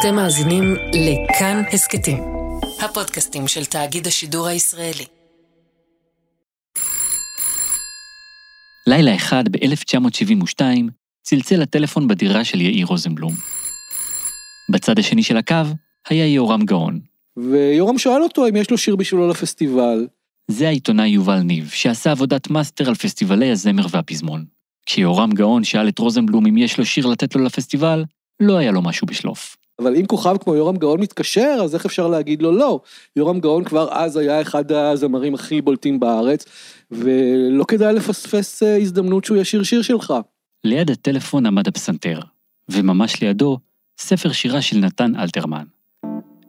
אתם מאזינים לכאן הסקטים, הפודקאסטים של תאגיד השידור הישראלי. לילה אחד ב-1972 צלצל הטלפון בדירה של יאיר רוזנבלום. בצד השני של הקו היה יורם גאון. ויורם שואל אותו אם יש לו שיר בשבילו לפסטיבל. זה העיתונאי יובל ניב, שעשה עבודת מאסטר על פסטיבלי הזמר והפזמון. כשיורם גאון שאל את רוזנבלום אם יש לו שיר לתת לו לפסטיבל, לא היה לו משהו בשלוף. אבל אם כוכב כמו יורם גאון מתקשר, אז איך אפשר להגיד לו לא? יורם גאון כבר אז היה אחד הזמרים הכי בולטים בארץ, ולא כדאי לפספס הזדמנות שהוא ישיר שיר שלך. ליד הטלפון עמד הפסנתר, וממש לידו ספר שירה של נתן אלתרמן.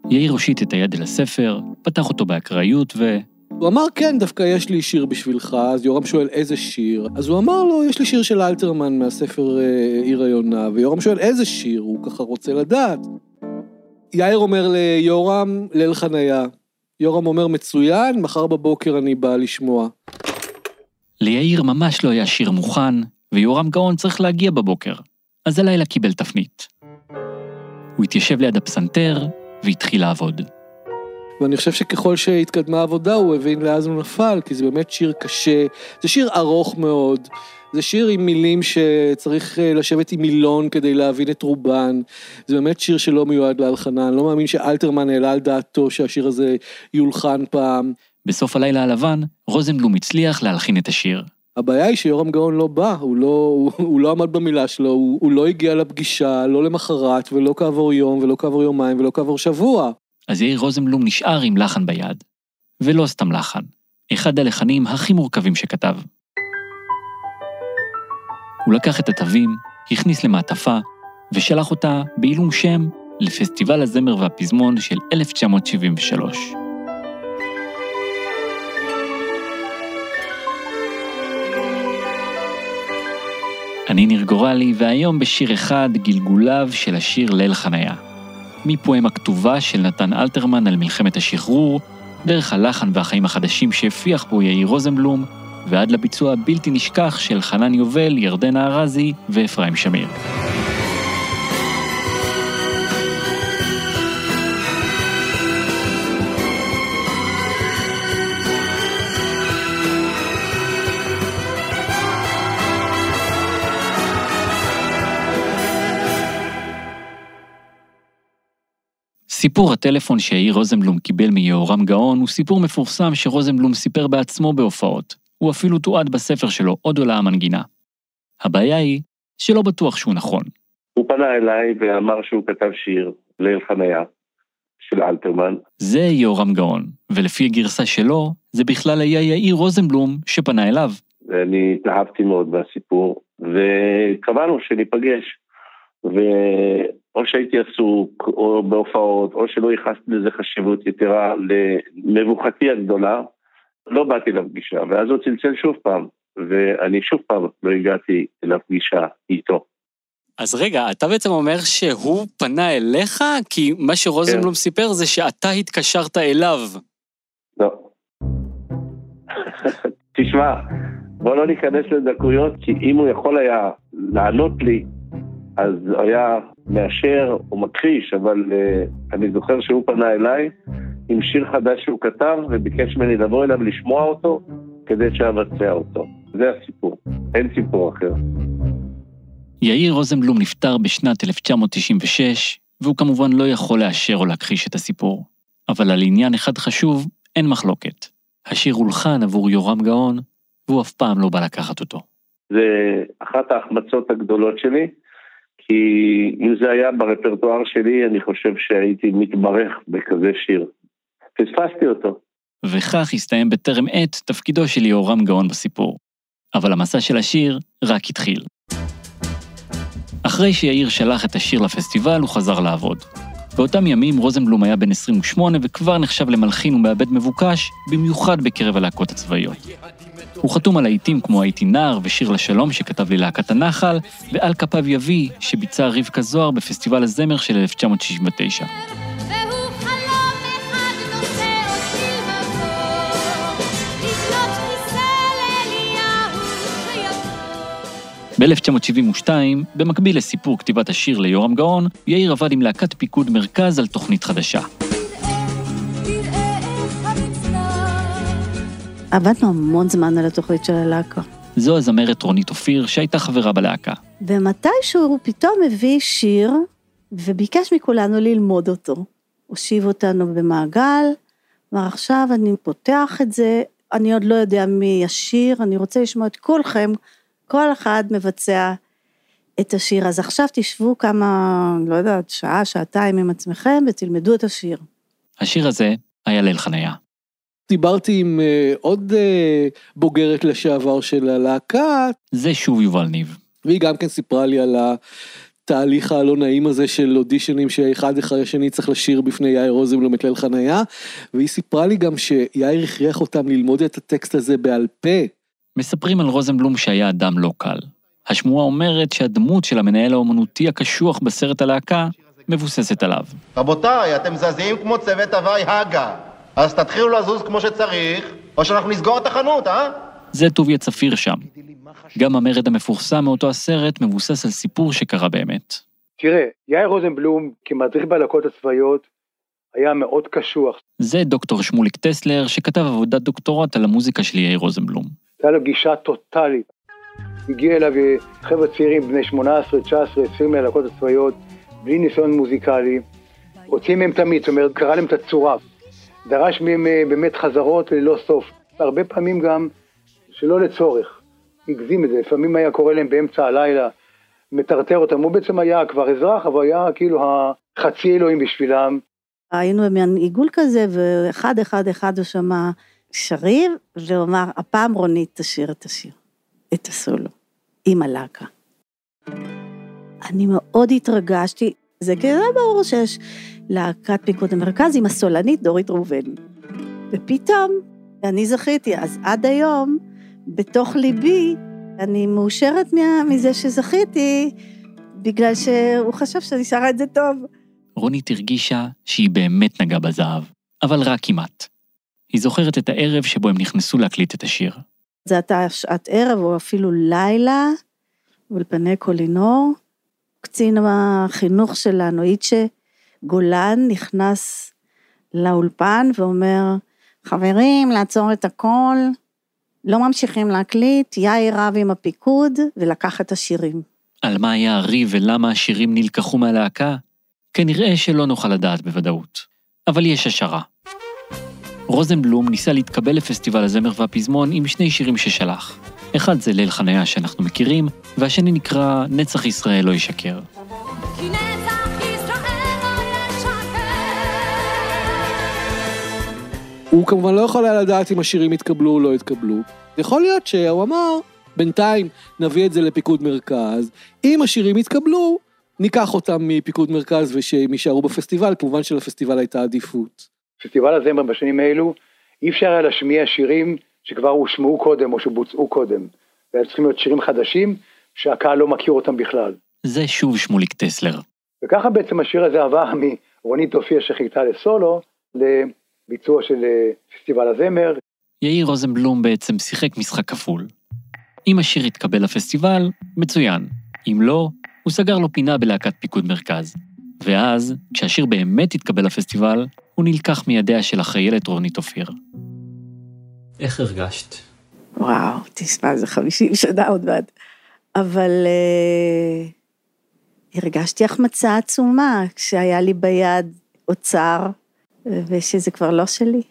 יאיר הושיט את היד אל הספר, פתח אותו באקראיות ו... הוא אמר, כן, דווקא יש לי שיר בשבילך, אז יורם שואל איזה שיר, אז הוא אמר לו, יש לי שיר של אלתרמן מהספר עיר היונה, ויורם שואל איזה שיר, הוא ככה רוצה לדעת. יאיר אומר ליורם, ליל חניה. יורם אומר, מצוין, מחר בבוקר אני בא לשמוע. ליאיר ממש לא היה שיר מוכן, ויורם גאון צריך להגיע בבוקר, אז הלילה קיבל תפנית. הוא התיישב ליד הפסנתר והתחיל לעבוד. ואני חושב שככל שהתקדמה העבודה, הוא הבין לאז הוא נפל, כי זה באמת שיר קשה, זה שיר ארוך מאוד, זה שיר עם מילים שצריך לשבת עם מילון כדי להבין את רובן, זה באמת שיר שלא מיועד להלחנה, אני לא מאמין שאלתרמן העלה על דעתו שהשיר הזה יולחן פעם. בסוף הלילה הלבן, רוזנבלום הצליח להלחין את השיר. הבעיה היא שיורם גאון לא בא, הוא לא עמד במילה שלו, הוא לא הגיע לפגישה, לא למחרת, ולא כעבור יום, ולא כעבור יומיים, ולא כעבור שבוע. אז יאיר רוזנבלום נשאר עם לחן ביד. ולא סתם לחן, אחד הלחנים הכי מורכבים שכתב. הוא לקח את התווים, הכניס למעטפה, ושלח אותה בעילום שם לפסטיבל הזמר והפזמון של 1973. אני ניר גורלי, והיום בשיר אחד גלגוליו של השיר ליל חניה. מפואמה כתובה של נתן אלתרמן על מלחמת השחרור, דרך הלחן והחיים החדשים שהפיח בו יאיר רוזנבלום, ועד לביצוע הבלתי נשכח של חנן יובל, ירדנה ארזי ואפרים שמיר. סיפור הטלפון שיאיר רוזנבלום קיבל מיהורם גאון הוא סיפור מפורסם שרוזנבלום סיפר בעצמו בהופעות. הוא אפילו תועד בספר שלו, עוד עולה המנגינה. הבעיה היא שלא בטוח שהוא נכון. הוא פנה אליי ואמר שהוא כתב שיר ליל חניה של אלתרמן. זה יהורם גאון, ולפי הגרסה שלו, זה בכלל היה יאיר רוזנבלום שפנה אליו. אני התלהבתי מאוד מהסיפור, וקבענו שניפגש. או שהייתי עסוק, או בהופעות, או שלא ייחסתי לזה חשיבות יתרה, למבוכתי הגדולה, לא באתי לפגישה, ואז הוא צלצל שוב פעם, ואני שוב פעם לא הגעתי לפגישה איתו. אז רגע, אתה בעצם אומר שהוא פנה אליך, כי מה שרוזנבלום סיפר זה שאתה התקשרת אליו. לא. תשמע, בוא לא ניכנס לדקויות, כי אם הוא יכול היה לענות לי, אז היה מאשר או מכחיש, אבל אני זוכר שהוא פנה אליי עם שיר חדש שהוא כתב, וביקש ממני לבוא אליו לשמוע אותו, כדי שאבצע אותו. זה הסיפור, אין סיפור אחר. יאיר רוזנבלום נפטר בשנת 1996, והוא כמובן לא יכול לאשר או להכחיש את הסיפור. אבל על עניין אחד חשוב, אין מחלוקת. השיר הולחן עבור יורם גאון, והוא אף פעם לא בא לקחת אותו. זה אחת ההחמצות הגדולות שלי, כי אם זה היה ברפרטואר שלי, אני חושב שהייתי מתברך בכזה שיר. פספסתי אותו. וכך הסתיים בטרם עת תפקידו של יהורם גאון בסיפור. אבל המסע של השיר רק התחיל. אחרי שיאיר שלח את השיר לפסטיבל, הוא חזר לעבוד. באותם ימים רוזנבלום היה בן 28 וכבר נחשב למלחין ומעבד מבוקש, במיוחד בקרב הלהקות הצבאיות. הוא חתום על העיתים כמו הייתי נער ושיר לשלום שכתב ללהקת הנחל, ועל כפיו יביא שביצע רבקה זוהר בפסטיבל הזמר של 1969. ב-1972, במקביל לסיפור כתיבת השיר ליורם גאון, יאיר עבד עם להקת פיקוד מרכז על תוכנית חדשה. עבדנו המון זמן על התוכנית של הלהקה. זו הזמרת רונית אופיר שהייתה חברה בלהקה. ומתישהו הוא פתאום הביא שיר וביקש מכולנו ללמוד אותו. הושיב אותנו במעגל, אמר עכשיו אני פותח את זה, אני עוד לא יודע מי השיר, אני רוצה לשמוע את כולכם, כל אחד מבצע את השיר. אז עכשיו תשבו כמה, לא יודעת, שעה, שעתיים עם עצמכם ותלמדו את השיר. השיר הזה היה ליל חניה. דיברתי עם עוד בוגרת לשעבר של הלהקה. זה שוב יובל ניב. והיא גם כן סיפרה לי על התהליך הלא נעים הזה של אודישנים שאחד אחרי השני צריך לשיר בפני יאיר רוזנבלום את ליל חניה, והיא סיפרה לי גם שיאיר הכריח אותם ללמוד את הטקסט הזה בעל פה. מספרים על רוזנבלום שהיה אדם לא קל. השמועה אומרת שהדמות של המנהל האומנותי הקשוח בסרט הלהקה מבוססת עליו. רבותיי, אתם זזים כמו צוות הוואי הגה. אז תתחילו לזוז כמו שצריך, או שאנחנו נסגור את החנות, אה? זה טוביה צפיר שם. גם המרד המפורסם מאותו הסרט מבוסס על סיפור שקרה באמת. תראה, יאיר רוזנבלום כמדריך בלהקות הצבאיות היה מאוד קשוח. זה דוקטור שמוליק טסלר שכתב עבודת דוקטורט על המוזיקה של יאיר רוזנבלום. זה היה לו גישה טוטלית. הגיע אליו חבר'ה צעירים בני 18, 19, 20 מהלהקות הצבאיות, בלי ניסיון מוזיקלי. הוציא מהם תמיד, זאת אומרת, קרא להם את הצורה. דרש מהם באמת חזרות ללא סוף. הרבה פעמים גם שלא לצורך. הגזים את זה. לפעמים היה קורא להם באמצע הלילה, מטרטר אותם. הוא בעצם היה כבר אזרח, אבל היה כאילו החצי אלוהים בשבילם. היינו במין עיגול כזה, ואחד אחד אחד הוא שמע שרים, ואומר, הפעם רונית תשיר את השיר, את הסולו, עם הלהקה. אני מאוד התרגשתי. זה כזה ברור שיש להקת פיקוד המרכז עם הסולנית דורית ראובני. ופתאום אני זכיתי, אז עד היום, בתוך ליבי, אני מאושרת מזה שזכיתי, בגלל שהוא חשב שאני שרה את זה טוב. רונית הרגישה שהיא באמת נגעה בזהב, אבל רק כמעט. היא זוכרת את הערב שבו הם נכנסו להקליט את השיר. זה הייתה שעת ערב או אפילו לילה, ולפני קולינור, קצין החינוך שלנו, איצ'ה גולן, נכנס לאולפן ואומר, חברים, לעצור את הכל, לא ממשיכים להקליט, יאיר רב עם הפיקוד, ולקח את השירים. על מה היה הריב ולמה השירים נלקחו מהלהקה? כנראה שלא נוכל לדעת בוודאות. אבל יש השערה. רוזנבלום ניסה להתקבל לפסטיבל הזמר והפזמון עם שני שירים ששלח. אחד זה ליל חניה שאנחנו מכירים, והשני נקרא נצח ישראל לא ישקר. הוא כמובן לא יכול היה לדעת אם השירים התקבלו או לא התקבלו. יכול להיות שהוא אמר, בינתיים נביא את זה לפיקוד מרכז, אם השירים התקבלו, ניקח אותם מפיקוד מרכז ושהם יישארו בפסטיבל, כמובן שלפסטיבל הייתה עדיפות. פסטיבל הזמר בשנים האלו, אי אפשר היה להשמיע שירים שכבר הושמעו קודם או שבוצעו קודם. והם צריכים להיות שירים חדשים שהקהל לא מכיר אותם בכלל. זה שוב שמוליק טסלר. וככה בעצם השיר הזה עבר מרונית אופיר שחיכתה לסולו, לביצוע של פסטיבל הזמר. יאיר רוזנבלום בעצם שיחק משחק כפול. אם השיר התקבל לפסטיבל, מצוין. אם לא, הוא סגר לו פינה בלהקת פיקוד מרכז. ואז, כשהשיר באמת התקבל לפסטיבל, הוא נלקח מידיה של החיילת רונית אופיר. איך הרגשת? וואו, תשמע, זה 50 שנה עוד מעט. אבל הרגשתי החמצה עצומה, כשהיה לי ביד אוצר, ושזה כבר לא שלי.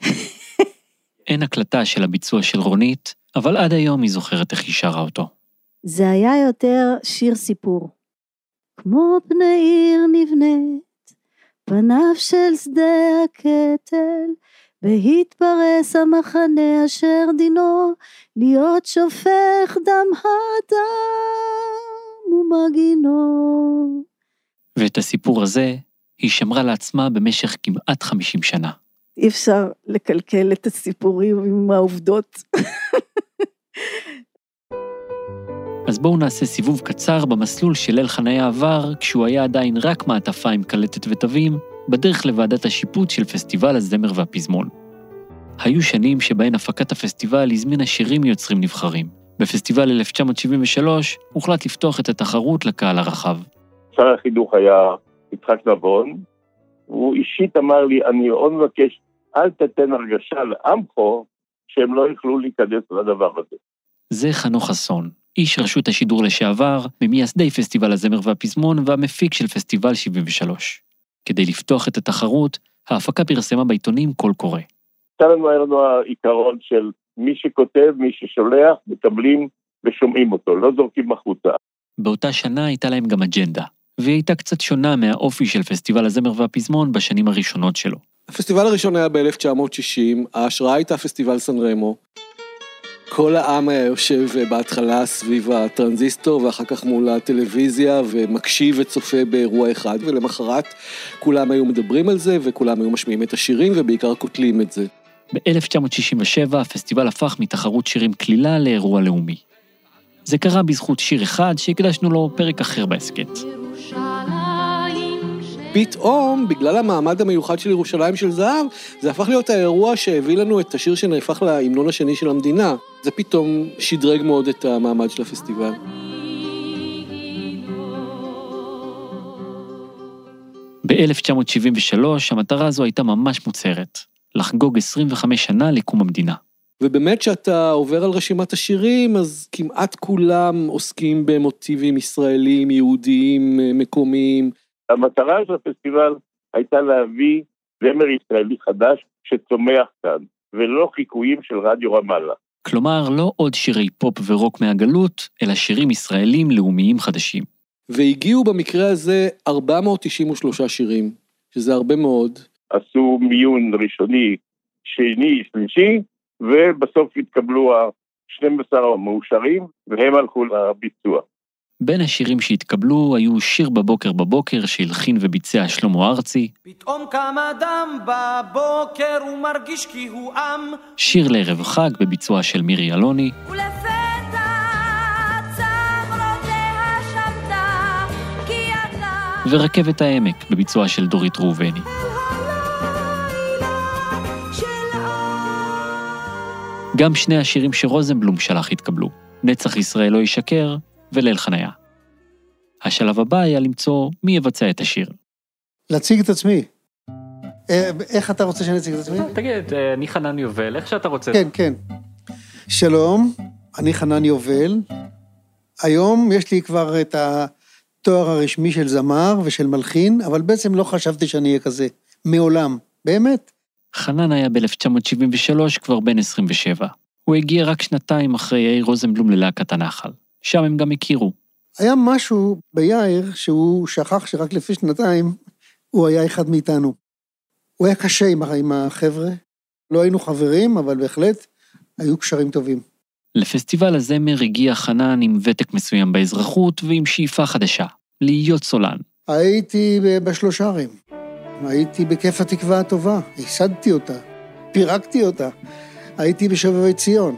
אין הקלטה של הביצוע של רונית, אבל עד היום היא זוכרת איך היא שרה אותו. זה היה יותר שיר סיפור. כמו פני עיר נבנית, פניו של שדה הקטל, והתפרס המחנה אשר דינו, להיות שופך דם האדם ומגינו. ואת הסיפור הזה היא שמרה לעצמה במשך כמעט 50 שנה. אי אפשר לקלקל את הסיפורים עם העובדות. אז בואו נעשה סיבוב קצר במסלול של ליל חניה עבר, כשהוא היה עדיין רק מעטפה עם קלטת ותווים, בדרך לוועדת השיפוט של פסטיבל הזמר והפזמון. היו שנים שבהן הפקת הפסטיבל הזמינה שירים יוצרים נבחרים, בפסטיבל 1973 הוחלט לפתוח את התחרות לקהל הרחב. שר החינוך היה יצחק נבון, הוא אישית אמר לי, אני מאוד מבקש, אל תתן הרגשה לעם פה, שהם לא יכלו להיכנס לדבר הזה. זה חנוך חסון, איש רשות השידור לשעבר, ממייסדי פסטיבל הזמר והפזמון והמפיק של פסטיבל 73. כדי לפתוח את התחרות, ההפקה פרסמה בעיתונים קול קורא. היה לנו העיקרון של מי שכותב, מי ששולח, מקבלים ושומעים אותו, לא זורקים מחוצה. באותה שנה הייתה להם גם אג'נדה, והיא הייתה קצת שונה מהאופי של פסטיבל הזמר והפזמון בשנים הראשונות שלו. הפסטיבל הראשון היה ב-1960, ההשראה הייתה פסטיבל סן רמו. כל העם היה יושב בהתחלה סביב הטרנזיסטור, ואחר כך מול הטלוויזיה, ומקשיב וצופה באירוע אחד, ולמחרת כולם היו מדברים על זה, וכולם היו משמיעים את השירים, ובעיקר כותלים את זה. ב-1967 הפסטיבל הפך מתחרות שירים כלילה לאירוע לאומי. זה קרה בזכות שיר אחד שהקדשנו לו פרק אחר בהסקט. פתאום, בגלל המעמד המיוחד של ירושלים של זהב, זה הפך להיות האירוע שהביא לנו את השיר שנהפך להמנון השני של המדינה. זה פתאום שדרג מאוד את המעמד של הפסטיבל. ב-1973 המטרה הזו הייתה ממש מוצהרת, לחגוג 25 שנה לקום המדינה. ובאמת שאתה עובר על רשימת השירים, אז כמעט כולם עוסקים במוטיבים ישראלים, יהודיים, מקומיים. המטרה של הפסטיבל הייתה להביא זמר ישראלי חדש שצומח כאן, ולא חיקויים של רדיו רמאללה. כלומר, לא עוד שירי פופ ורוק מהגלות, אלא שירים ישראלים לאומיים חדשים. והגיעו במקרה הזה 493 שירים, שזה הרבה מאוד. עשו מיון ראשוני, שני, שלישי, ובסוף התקבלו 12 המאושרים, והם הלכו לביצוע. בין השירים שהתקבלו היו שיר בבוקר בבוקר שהלחין וביצע שלמה ארצי, פתאום קם אדם בבוקר ומרגיש כי הוא עם, שיר לערב חג בביצוע של מירי אלוני, ולפתע צמרותיה שמטה כי ידעה, ורכבת העמק בביצוע של דורית ראובני. גם שני השירים שרוזנבלום שלח התקבלו, נצח ישראל לא ישקר וליל חניה. השלב הבא היה למצוא מי יבצע את השיר. להציג את עצמי. איך אתה רוצה שנציג את עצמי? תגיד, אני חנן יובל, איך שאתה רוצה? כן, כן. שלום, אני חנן יובל. היום יש לי כבר את התואר הרשמי של זמר ושל מלחין, אבל בעצם לא חשבתי שאני אהיה כזה. מעולם, באמת. חנן היה ב-1973 כבר בן 27. הוא הגיע רק שנתיים אחרי יאיר רוזנבלום ללהקת הנחל. שם הם גם הכירו. היה משהו ביאיר שהוא שכח שרק לפי שנתיים הוא היה אחד מאיתנו. הוא היה קשה עם החבר'ה. לא היינו חברים, אבל בהחלט היו קשרים טובים. לפסטיבל הזמר הגיע חנן עם ותק מסוים באזרחות ועם שאיפה חדשה, להיות סולן. הייתי בשלושרים. הייתי בכיף התקווה הטובה, הסדתי אותה, פירקתי אותה. הייתי בשבבי ציון.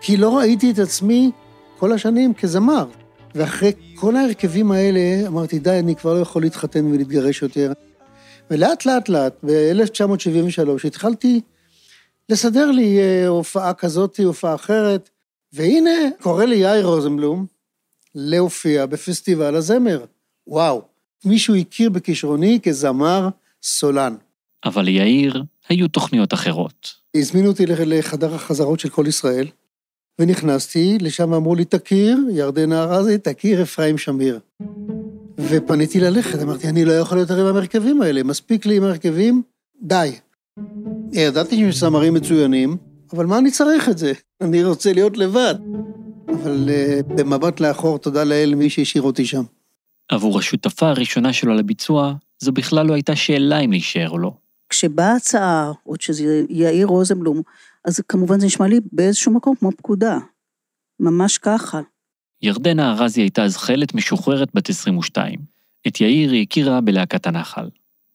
כי לא ראיתי את עצמי כל השנים כזמר. ואחרי כל ההרכבים האלה, אמרתי, די, אני כבר לא יכול להתחתן ולהתגרש יותר. ולאט לאט לאט, ב-1973, התחלתי לסדר לי הופעה כזאת, הופעה אחרת, והנה קורא לי יאיר רוזנבלום להופיע בפסטיבל הזמר. וואו, מישהו הכיר בכישרוני כזמר סולן. אבל ליאיר היו תוכניות אחרות. הזמינו אותי לחדר החזרות של כל ישראל, ונכנסתי, לשם אמרו לי, תכיר, ירדנה ארזי, תכיר אפרים שמיר. ופניתי ללכת, אמרתי, אני לא יכול יותר עם המרכבים האלה, מספיק לי עם המרכבים, די. ידעתי שזמרים מצוינים, אבל מה אני צריך את זה? אני רוצה להיות לבד. אבל במבט לאחור, תודה לאל מי שהשאיר אותי שם. עבור השותפה הראשונה שלו לביצוע, זו בכלל לא הייתה שאלה אם להישאר או לא. כשבאה הצעה, עוד שזה יאיר רוזנבלום, אז כמובן זה נשמע לי באיזשהו מקום כמו פקודה. ממש ככה. ירדנה ארזי הייתה אז חיילת משוחררת בת 22. את יאיר היא הכירה בלהקת הנחל.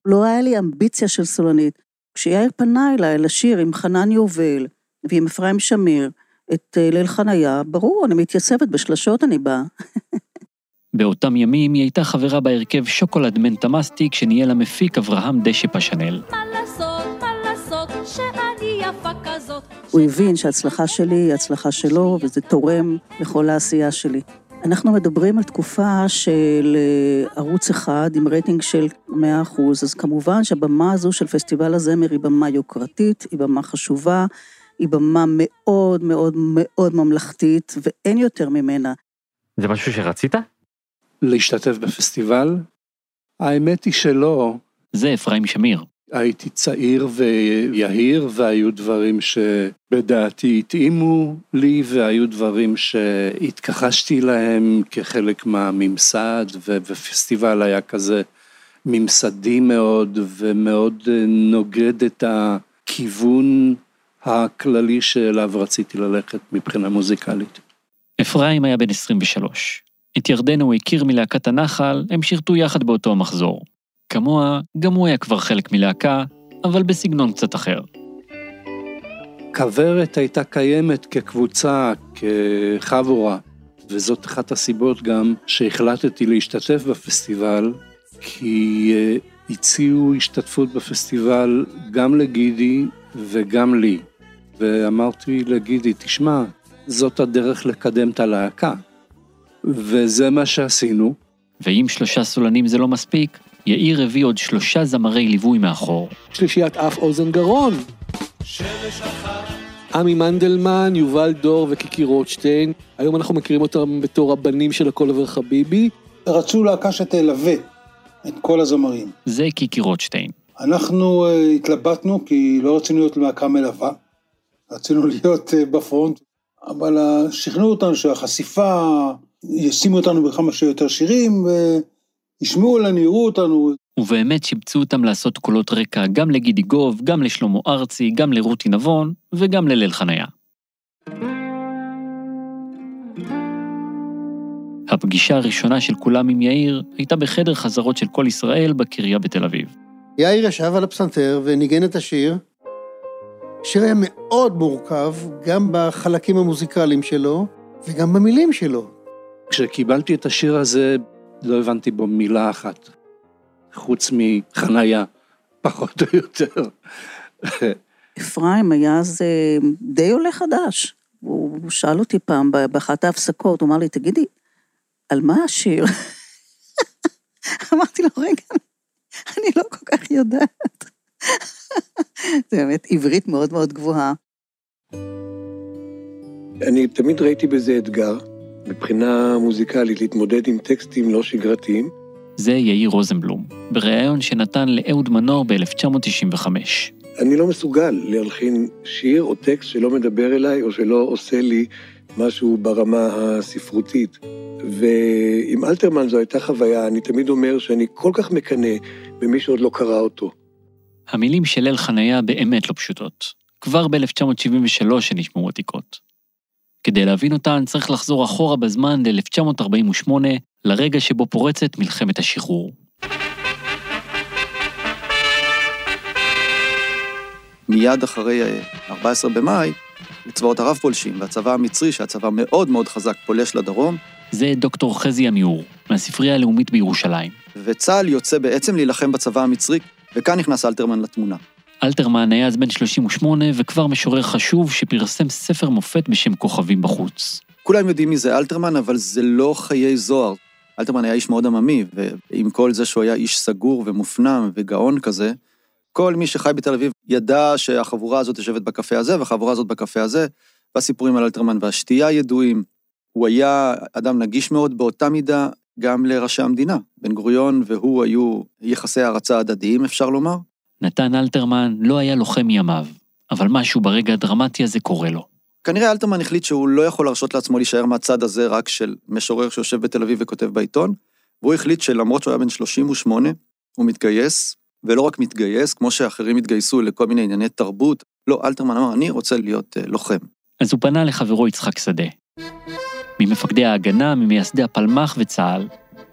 לא היה לי אמביציה של סולנית. כשיאיר פנה אליי לשיר עם חנן יובל ועם אפרים שמיר את ליל חניה, ברור, אני מתייצבת בשלשות, אני באה. באותם ימים היא הייתה חברה בהרכב שוקולד מנטה מסטיק שניהל המפיק אברהם דשא פשנל. מה לעשות? שאני יפה כזאת הוא הבין שההצלחה שלי היא הצלחה שלו, וזה תורם לכל העשייה שלי. אנחנו מדברים על תקופה של ערוץ אחד עם רייטינג של 100%, אז כמובן שהבמה הזו של פסטיבל הזמר היא במה יוקרתית, היא במה חשובה, היא במה מאוד מאוד מאוד ממלכתית, ואין יותר ממנה. זה משהו שרצית? להשתתף בפסטיבל? האמת היא שלא. זה אפרים שמיר. הייתי צעיר ויהיר, והיו דברים שבדעתי התאימו לי, והיו דברים שהתכחשתי להם כחלק מהממסד, ופסטיבל היה כזה ממסדי מאוד, ומאוד נוגד את הכיוון הכללי שאליו רציתי ללכת מבחינה מוזיקלית. אפרים היה בן 23. את ירדנה הוא הכיר מלהקת הנחל, הם שירתו יחד באותו המחזור. כמוה, גם הוא היה כבר חלק מלהקה, אבל בסגנון קצת אחר. כוורת הייתה קיימת כקבוצה, כחבורה, וזאת אחת הסיבות גם שהחלטתי להשתתף בפסטיבל, כי הציעו השתתפות בפסטיבל גם לגידי וגם לי. ואמרתי לגידי, תשמע, זאת הדרך לקדם את הלהקה. וזה מה שעשינו. ואם 3 סולנים זה לא מספיק, יאיר הביא עוד 3 זמרי ליווי מאחור. שלישיית אף אוזן גרון. עמי מנדלמן, יובל דור וקיקי רוטשטיין. היום אנחנו מכירים אותם בתור הבנים של הכל עבר חביבי. רצו להקה שתלווה את כל הזמרים. זה קיקי רוטשטיין. אנחנו התלבטנו כי לא רצינו להיות להקה מלווה. רצינו להיות בפרונט. אבל שכנעו אותנו שהחשיפה, ישימו אותנו בכמה שיותר שירים, ישמעו לנו, יראו אותנו. ובאמת שיבצעו אותם לעשות קולות רקע גם לגידי גוב, גם לשלמה ארצי, גם לרותי נבון, וגם לליל חניה. הפגישה הראשונה של כולם עם יאיר הייתה בחדר חזרות של כל ישראל בקריה בתל אביב. יאיר ישב על הפסנתר וניגן את השיר. השיר היה מאוד מורכב, גם בחלקים המוזיקליים שלו, וגם במילים שלו. כשקיבלתי את השיר הזה, לא הבנתי בו מילה אחת, חוץ מחניה, פחות או יותר. אפרים היה אז די עולה חדש. הוא שאל אותי פעם באחת ההפסקות, הוא אמר לי, תגידי, על מה השיר? אמרתי לו, רגע, אני לא כל כך יודעת. זה באמת עברית מאוד מאוד גבוהה. אני תמיד ראיתי בזה אתגר, מבחינה מוזיקלית, להתמודד עם טקסטים לא שגרתיים. זה יאיר רוזנבלום, בריאיון שנתן לאהוד מנור ב-1995. אני לא מסוגל להלחין שיר או טקסט שלא מדבר אליי, או שלא עושה לי משהו ברמה הספרותית. ועם אלתרמן זו הייתה חוויה, אני תמיד אומר שאני כל כך מקנה במי שעוד לא קרא אותו. המילים של ליל חניה באמת לא פשוטות. כבר ב-1973 שנשמעו עתיקות. כדי להבין אותן, צריך לחזור אחורה בזמן ל-1948, לרגע שבו פורצת מלחמת השחרור. מיד אחרי 14 במאי, צבאות ערב פולשים, והצבא המצרי, שהצבא מאוד מאוד חזק, פולש לדרום. זה דוקטור חזי המיור, מהספרייה הלאומית בירושלים. וצה"ל יוצא בעצם להילחם בצבא המצרי, וכאן נכנס אלתרמן לתמונה. אלתרמן היה אז בן 38 וכבר משורר חשוב שפרסם ספר מופת בשם כוכבים בחוץ. כולם יודעים מי זה אלתרמן, אבל זה לא חיי זוהר. אלתרמן היה איש מאוד עממי, ועם כל זה שהוא היה איש סגור ומופנם וגאון כזה, כל מי שחי בתל אביב ידע שהחבורה הזאת יושבת בקפה הזה, והחבורה הזאת בקפה הזה, והסיפורים על אלתרמן והשתייה ידועים. הוא היה אדם נגיש מאוד באותה מידה גם לראשי המדינה. בן גוריון והוא היו יחסי הערצה הדדיים, אפשר לומר. נתן אלתרמן לא היה לוחם מימיו, אבל משהו ברגע הדרמטי הזה קורה לו. כנראה אלתרמן החליט שהוא לא יכול להרשות לעצמו להישאר מהצד הזה רק של משורר שיושב בתל אביב וכותב בעיתון, והוא החליט שלמרות שהוא היה בן 38, הוא מתגייס, ולא רק מתגייס, כמו שאחרים התגייסו לכל מיני ענייני תרבות, לא, אלתרמן אמר, אני רוצה להיות לוחם. אז הוא פנה לחברו יצחק שדה. ממפקדי ההגנה, ממייסדי הפלמ"ח וצה"ל.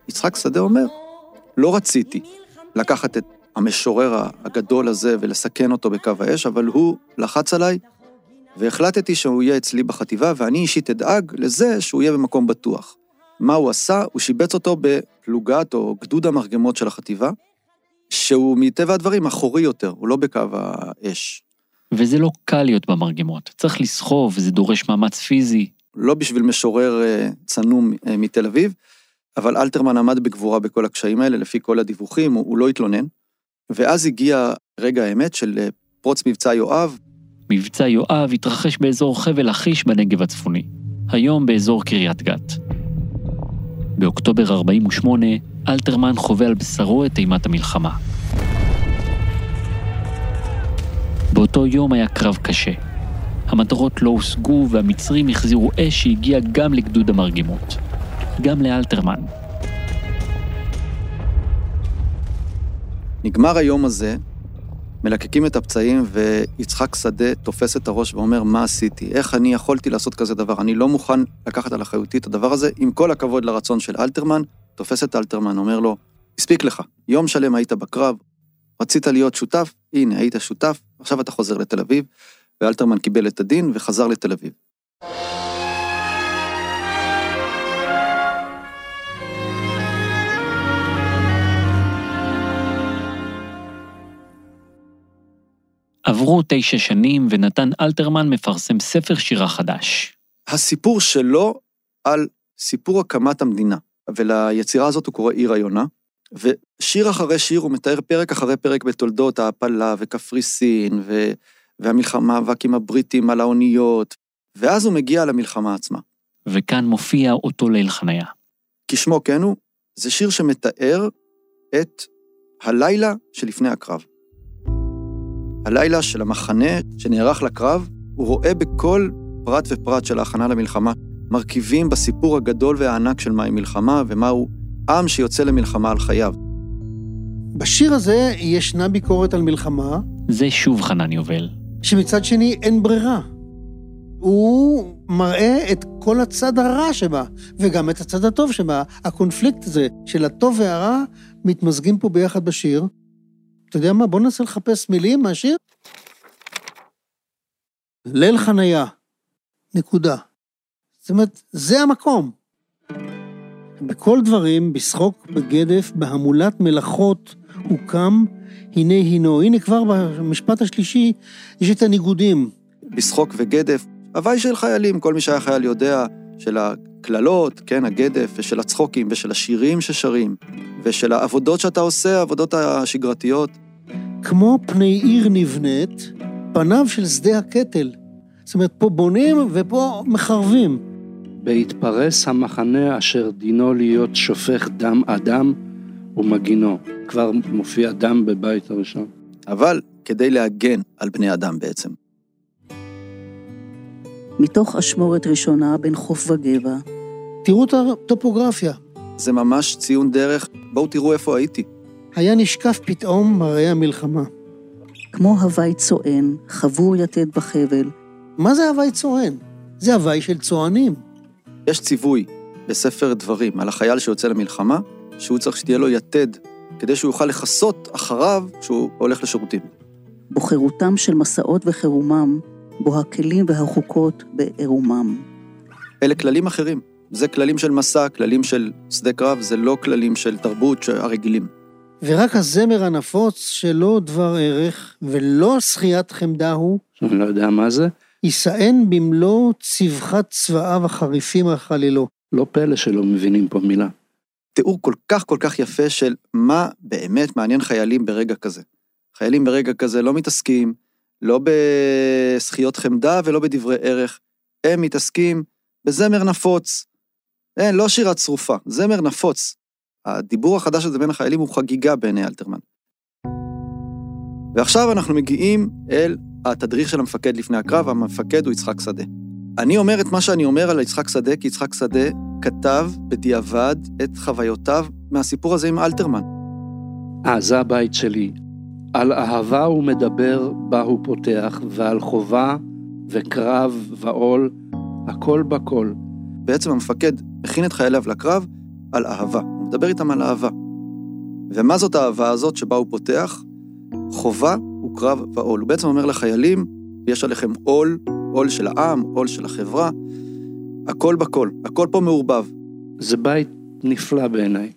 יצחק שדה אומר, לא רציתי לקחת את המשורר הגדול הזה ולסכן אותו בקו האש, אבל הוא לחץ עליי, והחלטתי שהוא יהיה אצלי בחטיבה, ואני אישית אדאג לזה שהוא יהיה במקום בטוח. מה הוא עשה? הוא שיבץ אותו בפלוגת או גדוד המרגמות של החטיבה, שהוא מטבע הדברים אחורי יותר, הוא לא בקו האש. וזה לא קל להיות במרגמות. צריך לסחוב, זה דורש מאמץ פיזי. לא בשביל משורר צנום מתל אביב, אבל אלתרמן עמד בגבורה בכל הקשיים האלה, לפי כל הדיווחים, הוא לא התלונן. ואז הגיע רגע האמת של פרוץ מבצע יואב. מבצע יואב התרחש באזור חבל החיש בנגב הצפוני, היום באזור קריית גת. באוקטובר 48, אלתרמן חווה על בשרו את אימת המלחמה. באותו יום היה קרב קשה. המטרות לא הושגו והמצרים החזירו אש שהגיע גם לגדוד המרגמות, גם לאלתרמן. נגמר היום הזה, מלקקים את הפצעים ויצחק שדה תופס את הראש ואומר, מה עשיתי? איך אני יכולתי לעשות כזה דבר? אני לא מוכן לקחת על אחריותי את הדבר הזה. עם כל הכבוד לרצון של אלתרמן, תופס את אלתרמן, אומר לו, הספיק לך, יום שלם היית בקרב, רצית להיות שותף, הנה, היית שותף, עכשיו אתה חוזר לתל אביב, ואלתרמן קיבל את הדין וחזר לתל אביב. עברו 9 שנים ונתן אלתרמן מפרסם ספר שירה חדש. הסיפור שלו על סיפור הקמת המדינה, וליצירה הזאת הוא קורא עיר היונה, ושיר אחרי שיר הוא מתאר פרק אחרי פרק בתולדות ההפלה וכפריסין והמלחמה והקים הבריטים על האוניות, ואז הוא מגיע למלחמה עצמה. וכאן מופיע אותו ליל חניה. כשמו כן הוא, זה שיר שמתאר את הלילה שלפני הקרב. הלילה של המחנה שנערך לקרב, הוא רואה בכל פרט ופרט של ההכנה למלחמה, מרכיבים בסיפור הגדול והענק של מהי מלחמה ומהו עם שיוצא למלחמה על חייו. בשיר הזה ישנה ביקורת על מלחמה. זה שוב חנן יובל. שמצד שני אין ברירה. הוא מראה את כל הצד הרע שבה, וגם את הצד הטוב שבה. הקונפליקט הזה של הטוב והרע מתמזגים פה ביחד בשיר. אתה יודע מה? בוא ננסה לחפש מילים מהשיר. ליל חניה, נקודה. זאת אומרת, זה המקום. בכל דברים, בשחוק, בגדף, בהמולת מלאכות, הוא קם, הנה הינו. הנה כבר במשפט השלישי, יש את הניגודים. בשחוק וגדף, הווי של חיילים, כל מי שהיה חייל יודע, של הכללות, כן, הגדף, ושל הצחוקים, ושל השירים ששרים, ושל העבודות שאתה עושה, העבודות השגרתיות. כמו פני עיר נבנית, פניו של שדה הקטל. זאת אומרת, פה בונים ופה מחרבים. בהתפרס המחנה אשר דינו להיות שופך דם אדם ומגינו. כבר מופיע דם בבית הראשון. אבל כדי להגן על בני אדם בעצם. מתוך אשמורת ראשונה בין חוף וגבע. תראו את הטופוגרפיה. זה ממש ציון דרך. בואו תראו איפה הייתי. היה נשקף פתאום מראה המלחמה. כמו הווי צוען, חבור יתד בחבל. מה זה הווי צוען? זה הווי של צוענים. יש ציווי בספר דברים על החייל שיוצא למלחמה, שהוא צריך שתהיה לו יתד, כדי שהוא יוכל לחסות אחריו שהוא הולך לשירותים. בו חירותם של מסעות וחירומם, בו הכלים והחוקות בעירומם. אלה כללים אחרים. זה כללים של מסע, כללים של שדה קרב, זה לא כללים של תרבות הרגילים. ורק הזמר הנפוץ שלא דבר ערך ולא שחיית חמדה הוא, אני לא יודע מה זה, ישען במלוא צבחת צבאיו החריפים החלילו. לא פלא שלא מבינים פה מילה. תיאור כל כך יפה של מה באמת מעניין חיילים ברגע כזה. חיילים ברגע כזה לא מתעסקים, לא בשחיות חמדה ולא בדברי ערך. הם מתעסקים בזמר נפוץ. אין, לא שירת שרופה, זמר נפוץ. הדיבור החדש הזה בין החיילים הוא חגיגה בעיני אלתרמן. ועכשיו אנחנו מגיעים אל התדריך של המפקד לפני הקרב, המפקד הוא יצחק שדה. אני אומר את מה שאני אומר על יצחק שדה, כי יצחק שדה כתב בדיעבד את חוויותיו מהסיפור הזה עם אלתרמן. זה הבית שלי. על אהבה הוא מדבר, בה הוא פותח, ועל חובה וקרב ועול, הכל בכל. בעצם המפקד הכין את חייליו לקרב על אהבה. הוא מדבר איתם על אהבה. ומה זאת האהבה הזאת שבה הוא פותח? חובה וקרב ועול. הוא בעצם אומר לחיילים, יש עליכם עול, עול של העם, עול של החברה, הכל בכל, הכל פה מעורבב. זה בית נפלא בעיניי.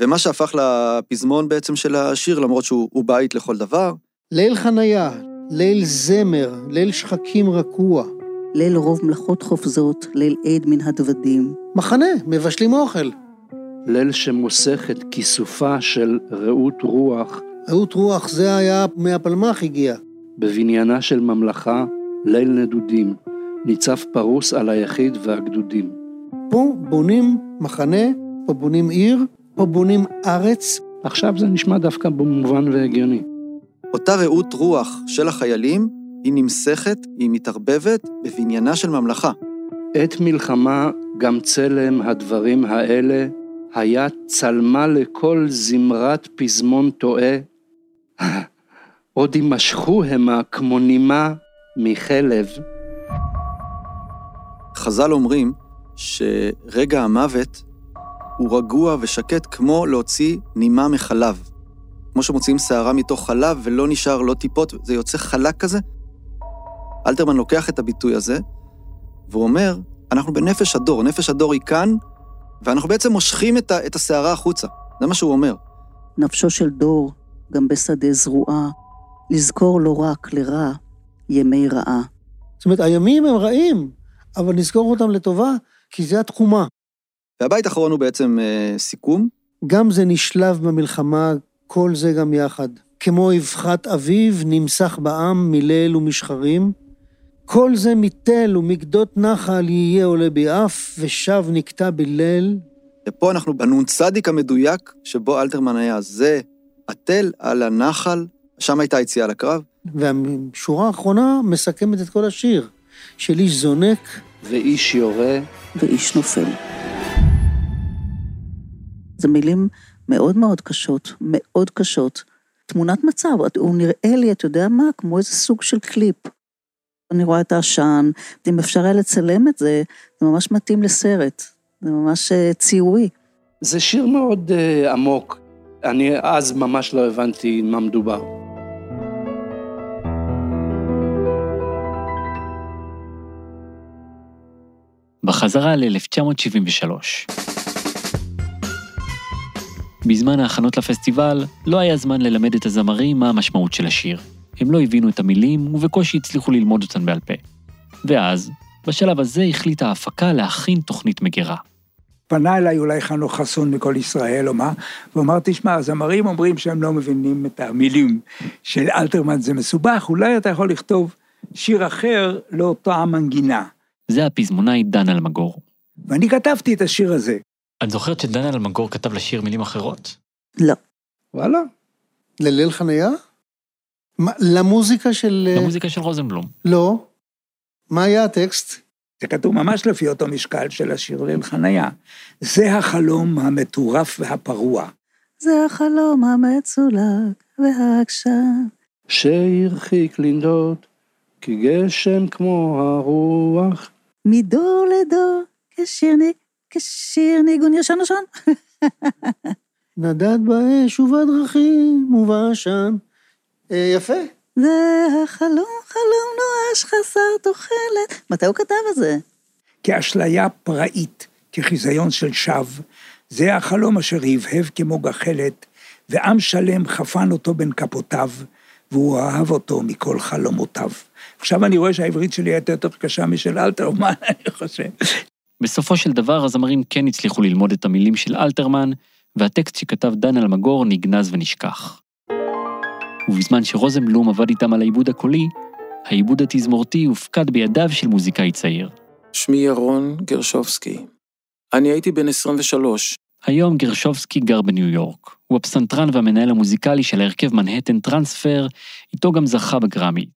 ומה שהפך לפזמון בעצם של השיר, למרות שהוא בית לכל דבר. ליל חניה, ליל זמר, ליל שחקים רקוע. ליל רוב מלאכות חופזות, ליל עד מן הדוודים. מחנה, מבשלים אוכל. ליל שמוסכת כיסופה של רעות רוח. רעות רוח זה היה מהפלמח הגיע. בבניינה של ממלכה, ליל נדודים. ניצב פרוס על היחיד והגדודים. פה בונים מחנה, פה בונים עיר, פה בונים ארץ. עכשיו זה נשמע דווקא במובן והגיוני. אותה רעות רוח של החיילים, היא נמסכת, היא מתערבבת בבניינה של ממלכה. עת מלחמה, גם צלם הדברים האלה, היה צלמה לכל זמרת פזמון טועה. עוד יימשכו המה כמו נימה מחלב. חז"ל אומרים שרגע המוות הוא רגוע ושקט כמו להוציא נימה מחלב. כמו שמוציאים שערה מתוך חלב ולא נשאר, לא טיפות, זה יוצא חלק כזה. אלתרמן לוקח את הביטוי הזה, והוא אומר, אנחנו בנפש הדור, נפש הדור היא כאן, ואנחנו בעצם מושכים את השערה החוצה. זה מה שהוא אומר. נפשו של דור, גם בשדה זרועה, לזכור לא רק לרע, ימי רעה. זאת אומרת, הימים הם רעים, אבל נזכור אותם לטובה, כי זה התחומה. והבית האחרון הוא בעצם סיכום. גם זה נשלב במלחמה, כל זה גם יחד. כמו אבחת אביב, נמסך בעם מליל ומשחרים. כל זה מתל ומגדות נחל יהיה עולה ביעף, ושב נקטע בליל. ופה אנחנו בנון צדיק המדויק, שבו אלתרמן היה זה, התל על הנחל, שם הייתה היציאה לקרב. והשורה האחרונה מסכמת את כל השיר, של איש זונק, ואיש יורה, ואיש נופל. זה מילים מאוד מאוד קשות, מאוד קשות. תמונת מצב, הוא נראה לי, אתה יודע מה, כמו איזה סוג של קליפ. אני רואה את העשן, אם אפשר היה לצלם את זה, זה ממש מתאים לסרט, זה ממש ציורי. זה שיר מאוד עמוק, אני אז ממש לא הבנתי מה מדובר. בחזרה ל-1973. בזמן ההכנות לפסטיבל לא היה זמן ללמד את הזמרים מה המשמעות של השיר. הם לא הבינו את המילים ובקושי הצליחו ללמוד אותן בעל פה. ואז, בשלב הזה החליטה ההפקה להכין תוכנית מגירה. פנה אליי אולי חנוך חסון מכל ישראל או מה, ואומר, תשמע, הזמרים אומרים שהם לא מבינים את המילים של אלתרמן, זה מסובך, אולי אתה יכול לכתוב שיר אחר לאותה המנגינה. זה הפזמונאי דן אל-מגור. ואני כתבתי את השיר הזה. את זוכרת שדן אל-מגור כתב לשיר מילים אחרות? לא. וואלה? לליל חניה? למוזיקה של... למוזיקה של רוזנבלום. לא. מה היה הטקסט? זה כתוב ממש לפי אותו משקל של השיר ליל חניה. זה החלום המטורף והפרוע. זה החלום המצולק והעקשן. שירחיק לנדות, כי גשם כמו הרוח. מדור לדור, כשיר ניגון ישן נשן. נדד באש ובדרכים ובעשן. יפה. זה החלום, חלום נואש חסר תוחלת. מתי הוא כתב את זה? כאשליה פראית, כחיזיון של שווא, זה החלום אשר הבהב כמו גחלת, ועם שלם חפן אותו בין כפותיו, והוא אהב אותו מכל חלומותיו. עכשיו אני רואה שהעברית שלי הייתה יותר קשה משל אלתרמן, אני חושב. בסופו של דבר, הזמרים כן הצליחו ללמוד את המילים של אלתרמן, והטקסט שכתב דן אל-מגור נגנז ונשכח. ובזמן שרוזנבלום עבד איתם על העיבוד הקולי, העיבוד התזמורתי הופקד בידיו של מוזיקאי צעיר. שמי ירון גרשובסקי. אני הייתי בן 23. היום גרשובסקי גר בניו יורק. הוא הפסנתרן והמנהל המוזיקלי של הרכב מנהטן טרנספר, איתו גם זכה בגרמי.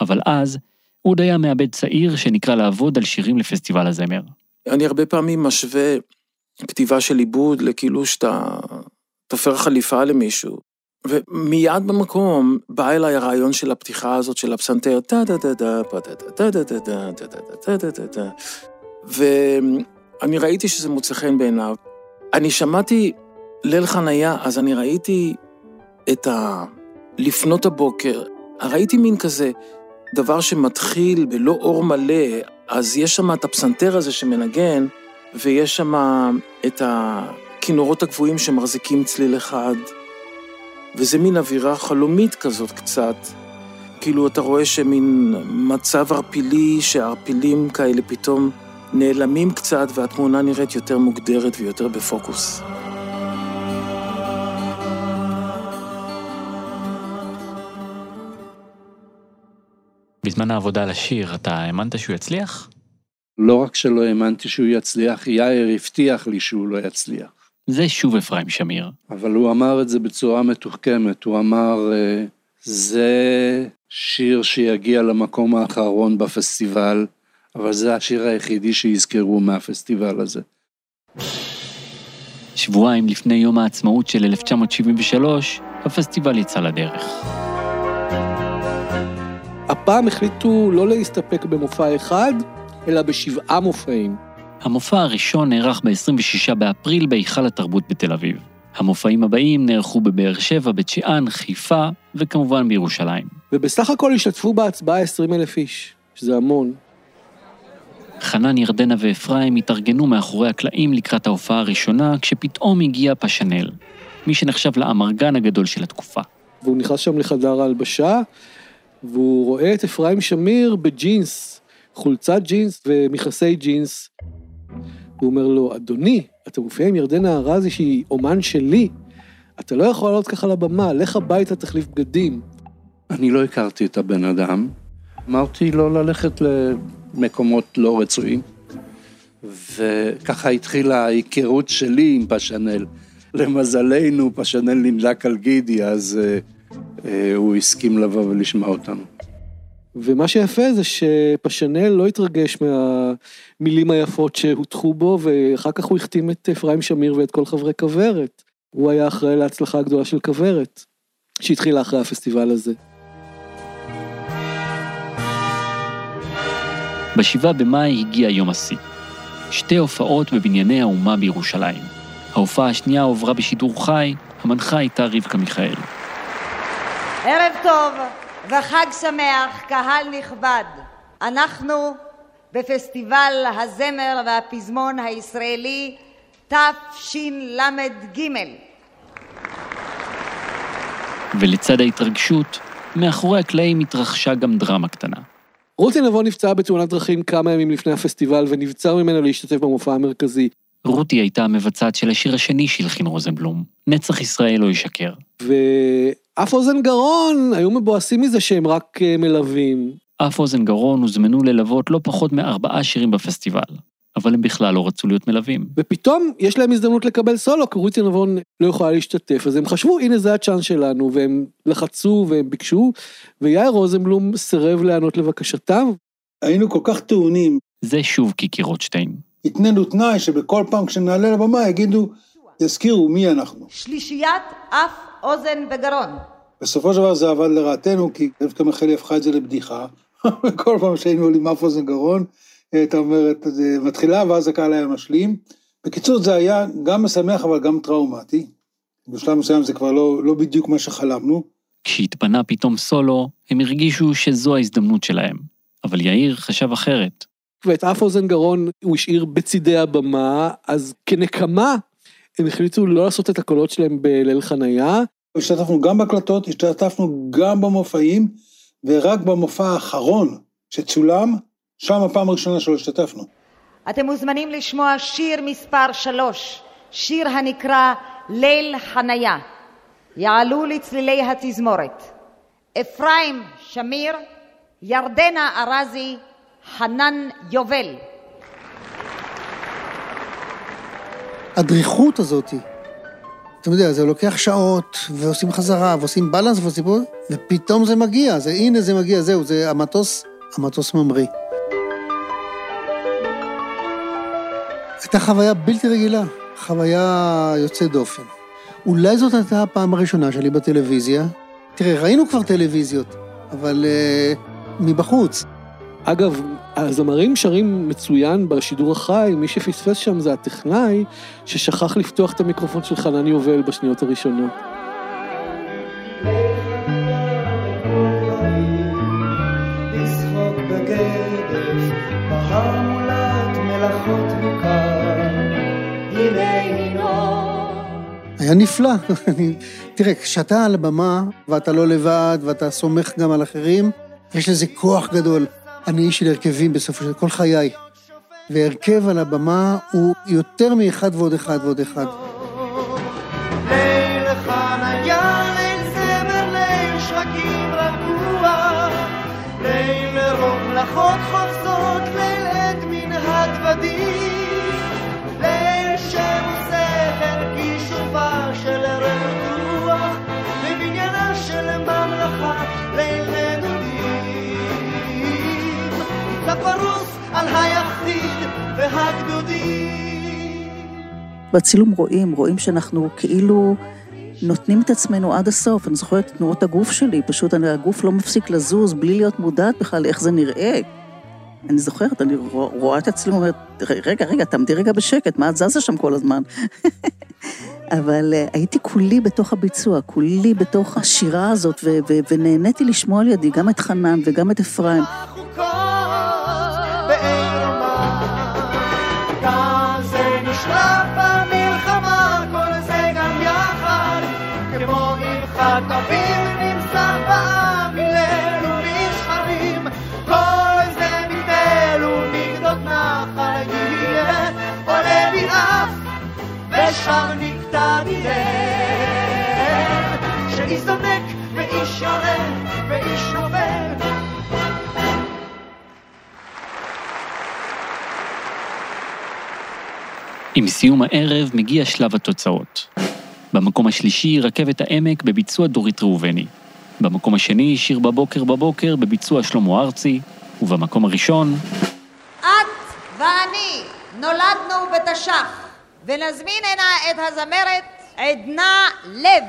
אבל אז, הוא עוד היה מעבד צעיר שנקרא לעבוד על שירים לפסטיבל הזמר. אני הרבה פעמים משווה כתיבה של עיבוד לכאילו שאתה תופר חליפה למישהו. ומיד במקום בא אליי הרעיון של הפתיחה הזאת של הפסנתר, ואני ראיתי שזה מוצא חן בעיניו. אני שמעתי ליל חניה, אז אני ראיתי את לפנות הבוקר, ראיתי מין כזה דבר שמתחיל בלא אור מלא, אז יש שם את הפסנתר הזה שמנגן, ויש שם את הכינורות הגבוהים שמחזיקים צליל אחד, וזה מין אווירה חלומית כזאת קצת, כאילו אתה רואה שמין מצב ערפילי, שהערפילים כאלה פתאום נעלמים קצת, והתמונה נראית יותר מוגדרת ויותר בפוקוס. בזמן העבודה על השיר, אתה האמנת שהוא יצליח? לא רק שלא האמנתי שהוא יצליח, יאיר הבטיח לי שהוא לא יצליח. זה שוב אפרים שמיר. אבל הוא אמר את זה בצורה מתוחכמת, הוא אמר, זה שיר שיגיע למקום האחרון בפסטיבל, אבל זה השיר היחידי שיזכרו מהפסטיבל הזה. שבועיים לפני יום העצמאות של 1973, הפסטיבל יצא לדרך. הפעם החליטו לא להסתפק במופע אחד, אלא ב7 מופעים. המופע הראשון נערך ב-26 באפריל בהיכל התרבות בתל אביב. המופעים הבאים נערכו בבאר שבע, בית שאן, חיפה וכמובן בירושלים. ובסך הכל השתתפו בהצבעה 20,000 איש, שזה המון. חנן, ירדנה ואפרים התארגנו מאחורי הקלעים לקראת ההופעה הראשונה, כשפתאום הגיע פשנל, מי שנחשב לאמרגן הגדול של התקופה. והוא נכנס שם לחדר ההלבשה, והוא רואה את אפרים שמיר בג'ינס, חולצת ג'ינס ומכנסי ג'ינס. הוא אומר לו, אדוני, אתה מופיע עם ירדנה ארזי שהיא אומן שלי, אתה לא יכול לעלות ככה לבמה, לך הביתה תחליף בגדים. אני לא הכרתי את הבן אדם, אמרתי לו ללכת למקומות לא רצויים, וככה התחילה ההיכרות שלי עם פשנל. למזלנו, פשנל נמלק על גידי, אז הוא הסכים לבוא ולשמע אותנו. ומה שיפה זה שפשנל לא התרגש מהמילים היפות שהותחו בו, ואחר כך הוא החתים את אפרים שמיר ואת כל חברי כוורת. הוא היה אחראי להצלחה הגדולה של כוורת, שהתחילה אחרי הפסטיבל הזה. ב7 במאי הגיע יום השיא. 2 הופעות בבנייני האומה בירושלים. ההופעה השנייה עוברה בשידור חי, המנחה הייתה רבקה מיכאל. ערב טוב וחג שמח, קהל נכבד. אנחנו בפסטיבל הזמר והפזמון הישראלי תשל"ג. ולצד ההתרגשות, מאחורי הקלעים התרחשה גם דרמה קטנה. רותי נבון נפצעה בתאונת דרכים כמה ימים לפני הפסטיבל, ונבצר ממנו להשתתף במופע המרכזי. רותי הייתה המבצעת של השיר השני של חן רוזנבלום, נצח ישראל לא ישקר. אף אוזן גרון, היו מבואסים מזה שהם רק מלווים. אף אוזן גרון הוזמנו ללוות לא פחות מ4 שירים בפסטיבל, אבל הם בכלל לא רצו להיות מלווים. ופתאום יש להם הזדמנות לקבל סולו, כי רותי נבון לא יכולה להשתתף, אז הם חשבו, הנה זה הצ'אנס שלנו, והם לחצו והם ביקשו, ויאיר רוזנבלום סירב לענות לבקשתם. היינו כל כך טעונים. זה שוב קיקי רוטשטיין. התננו תנאי שבכל פעם כשנעלה לבמה יגידו, תזכירו מי אנחנו. שלישיית אף אוזן וגרון. בסופו של דבר זה עבד לרעתנו, כי דווקא מיכאל הפכה את זה לבדיחה. וכל פעם שהיינו עולים אף אוזן גרון, היא אומרת, זה מתחילה, ואז הקהל היה משלים. בקיצור, זה היה גם משמח, אבל גם טראומטי. בשלב מסוים זה כבר לא בדיוק מה שחלמנו. כשהתפנה פתאום סולו, הם הרגישו שזו ההזדמנות שלהם. אבל יאיר חשב אחרת. ואת אף אוזן גרון הוא השאיר בצדי הבמה, אז כנקמה, הם החליטו לא לעשות את הקולות שלהם בליל חניה. השתתפנו גם בהקלטות, השתתפנו גם במופעים, ורק במופע האחרון שצולם, שם הפעם הראשונה שלא השתתפנו. אתם מוזמנים לשמוע שיר מספר 3, שיר הנקרא ליל חניה. יעלו לצלילי התזמורת. אפרים שמיר, ירדנה ארזי, חנן יובל. הדריכות הזאת, אתה יודע, זה לוקח שעות, ועושים חזרה, ועושים בלנס, ופתאום זה מגיע, זה הנה זה מגיע, זהו, זה המטוס ממריא. הייתה חוויה בלתי רגילה, חוויה יוצאת דופן. אולי זאת הייתה הפעם הראשונה שלי בטלוויזיה. תראה, ראינו כבר טלוויזיות, אבל מבחוץ. אגב, הזמרים שרים מצוין בשידור החי, מי שפספס שם זה הטכנאי ששכח לפתוח את המיקרופון של חנן יובל בשניות הראשונות. היה נפלא. תראה, כשאתה על הבמה, ואתה לא לבד, ואתה סומך גם על אחרים, יש לזה כוח גדול. אני איש של הרכבים בסופו של כל חיי. והרכב על הבמה הוא יותר מאחד ועוד אחד ועוד אחד. בצילום רואים שאנחנו כאילו נותנים את עצמנו עד הסוף. אני זוכרת תנועות הגוף שלי, פשוט הגוף לא מפסיק לזוז בלי להיות מודעת בכלל איך זה נראה. אני זוכרת, אני רואה את הצילום ואומרת, רגע, תעמדי רגע בשקט, מה את זזה שם כל הזמן? אבל הייתי כולי בתוך הביצוע, כולי בתוך השירה הזאת, ונהניתי לשמוע על ידי גם את חנן וגם את אפרים. שם נקטע מילה, שאיש זונק ואיש יורם ואיש נובל. עם סיום הערב מגיע שלב התוצאות. במקום השלישי רכבת העמק בביצוע דורית ראובני. במקום השני שיר בבוקר בביצוע שלמה ארצי. ובמקום הראשון... את ואני נולדנו בתש"ח. ונזמין הנה את הזמרת עדנה לב.